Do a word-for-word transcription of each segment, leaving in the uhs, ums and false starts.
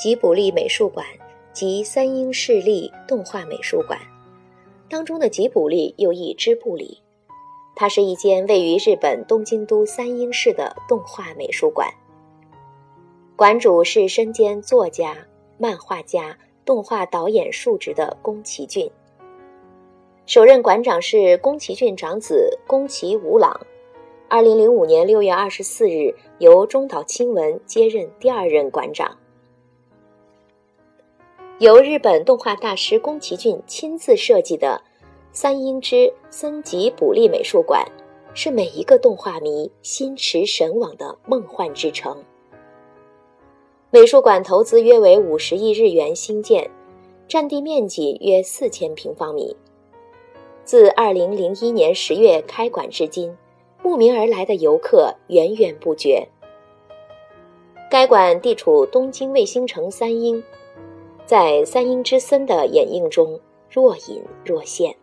吉卜力美术馆及三鹰市立动画美术馆。当中的吉卜力又译之布里，它是一间位于日本东京都三鹰市的动画美术馆。馆主是身兼作家、漫画家、动画导演述职的宫崎骏。首任馆长是宫崎骏长子宫崎吾朗。二零零五年六月二十四日，由中岛清文接任第二任馆长。由日本动画大师宫崎骏亲自设计的三鹰之森吉卜力美术馆，是每一个动画迷心驰神往的梦幻之城。美术馆投资约为五十亿日元兴建，占地面积约四千平方米。自二零零一年十月开馆至今，慕名而来的游客源源不绝。该馆地处东京卫星城三鹰，在三鹰之森的掩映中若隐若现。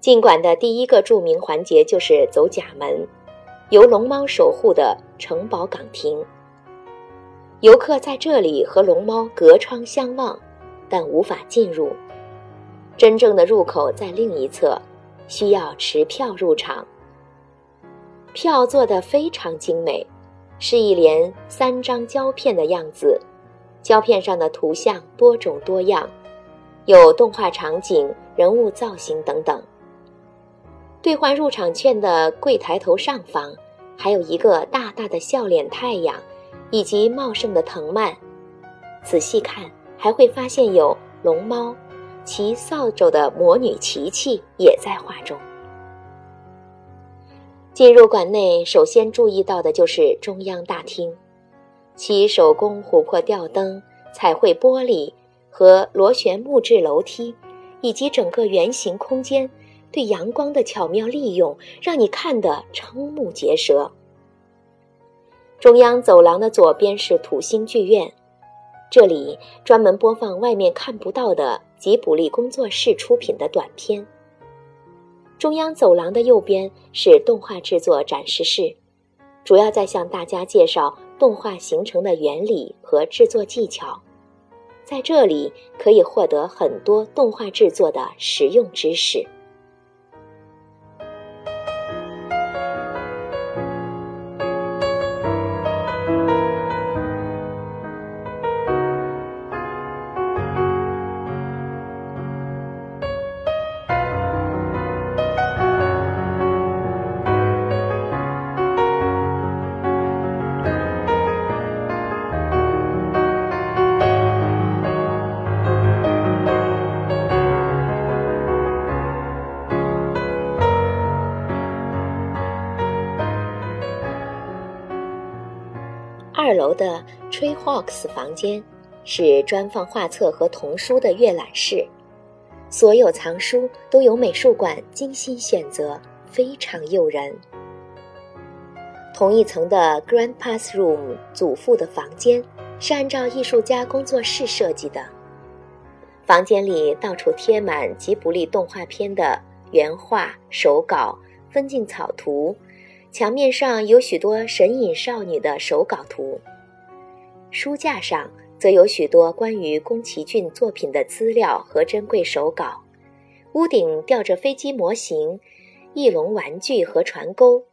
进馆的第一个著名环节就是走甲门，由龙猫守护的城堡岗亭。游客在这里和龙猫隔窗相望，但无法进入。真正的入口在另一侧，需要持票入场。票做得非常精美，是一连三张胶片的样子，胶片上的图像多种多样，有动画场景、人物造型等等。兑换入场券的柜台头上方，还有一个大大的笑脸太阳，以及茂盛的藤蔓。仔细看，还会发现有龙猫、骑扫帚的魔女琪琪也在画中。进入馆内，首先注意到的就是中央大厅。其手工琥珀吊灯、彩绘玻璃和螺旋木质楼梯，以及整个圆形空间对阳光的巧妙利用，让你看得瞠目结舌。中央走廊的左边是土星剧院，这里专门播放外面看不到的吉卜力工作室出品的短片。中央走廊的右边是动画制作展示室，主要在向大家介绍动画形成的原理和制作技巧，在这里可以获得很多动画制作的实用知识。二楼的 Tree Fox 房间是专放画册和童书的阅览室，所有藏书都由美术馆精心选择，非常诱人。同一层的 Grandpa's Room 祖父的房间是按照艺术家工作室设计的，房间里到处贴满吉卜力动画片的原画、手稿、分镜草图，墙面上有许多神隐少女的手稿图，书架上则有许多关于宫崎骏作品的资料和珍贵手稿，屋顶吊着飞机模型、翼龙玩具和船钩，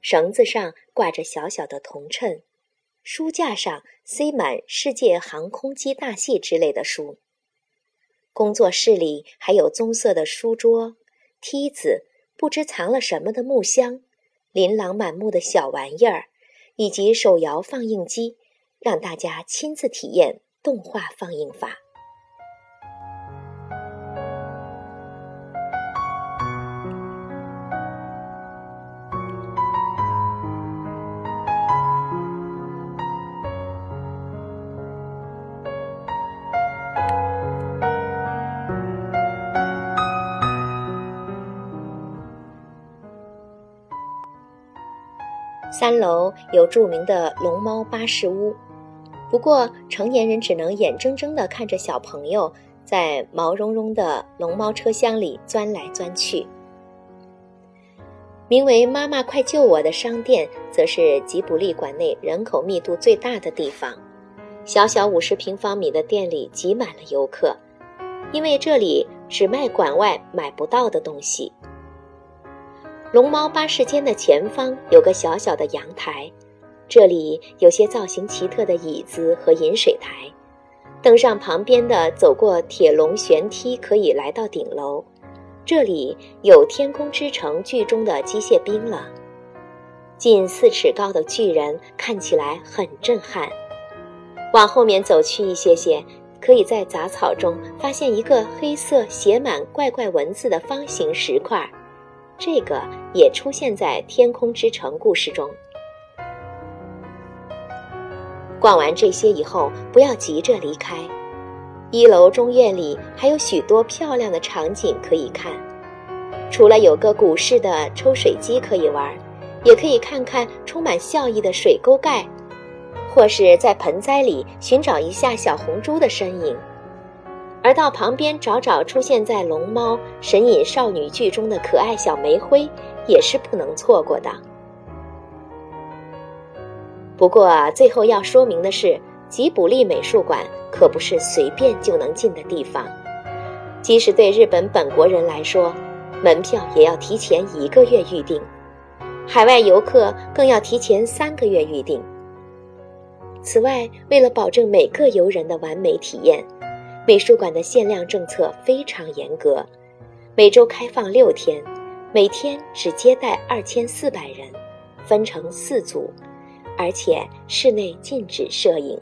绳子上挂着小小的铜秤，书架上塞满世界航空机大戏之类的书。工作室里还有棕色的书桌、梯子、不知藏了什么的木箱、琳琅满目的小玩意儿，以及手摇放映机，让大家亲自体验动画放映法。三楼有著名的龙猫巴士屋，不过成年人只能眼睁睁地看着小朋友在毛茸茸的龙猫车厢里钻来钻去。名为“妈妈快救我”的商店，则是吉卜力馆内人口密度最大的地方。小小五十平方米的店里挤满了游客，因为这里只卖馆外买不到的东西。龙猫巴士间的前方有个小小的阳台，这里有些造型奇特的椅子和饮水台，登上旁边的走过铁笼悬梯可以来到顶楼，这里有天空之城剧中的机械兵了。近四尺高的巨人看起来很震撼，往后面走去一些些，可以在杂草中发现一个黑色写满怪怪文字的方形石块，这个也出现在天空之城故事中。逛完这些以后，不要急着离开，一楼中院里还有许多漂亮的场景可以看，除了有个古式的抽水机可以玩，也可以看看充满笑意的水沟盖，或是在盆栽里寻找一下小红猪的身影，而到旁边找找出现在龙猫神隐少女剧中的可爱小梅灰，也是不能错过的。不过啊，最后要说明的是，吉卜力美术馆可不是随便就能进的地方，即使对日本本国人来说，门票也要提前一个月预定，海外游客更要提前三个月预定。此外，为了保证每个游人的完美体验，美术馆的限量政策非常严格，每周开放六天，每天只接待二千四百人，分成四组，而且室内禁止摄影。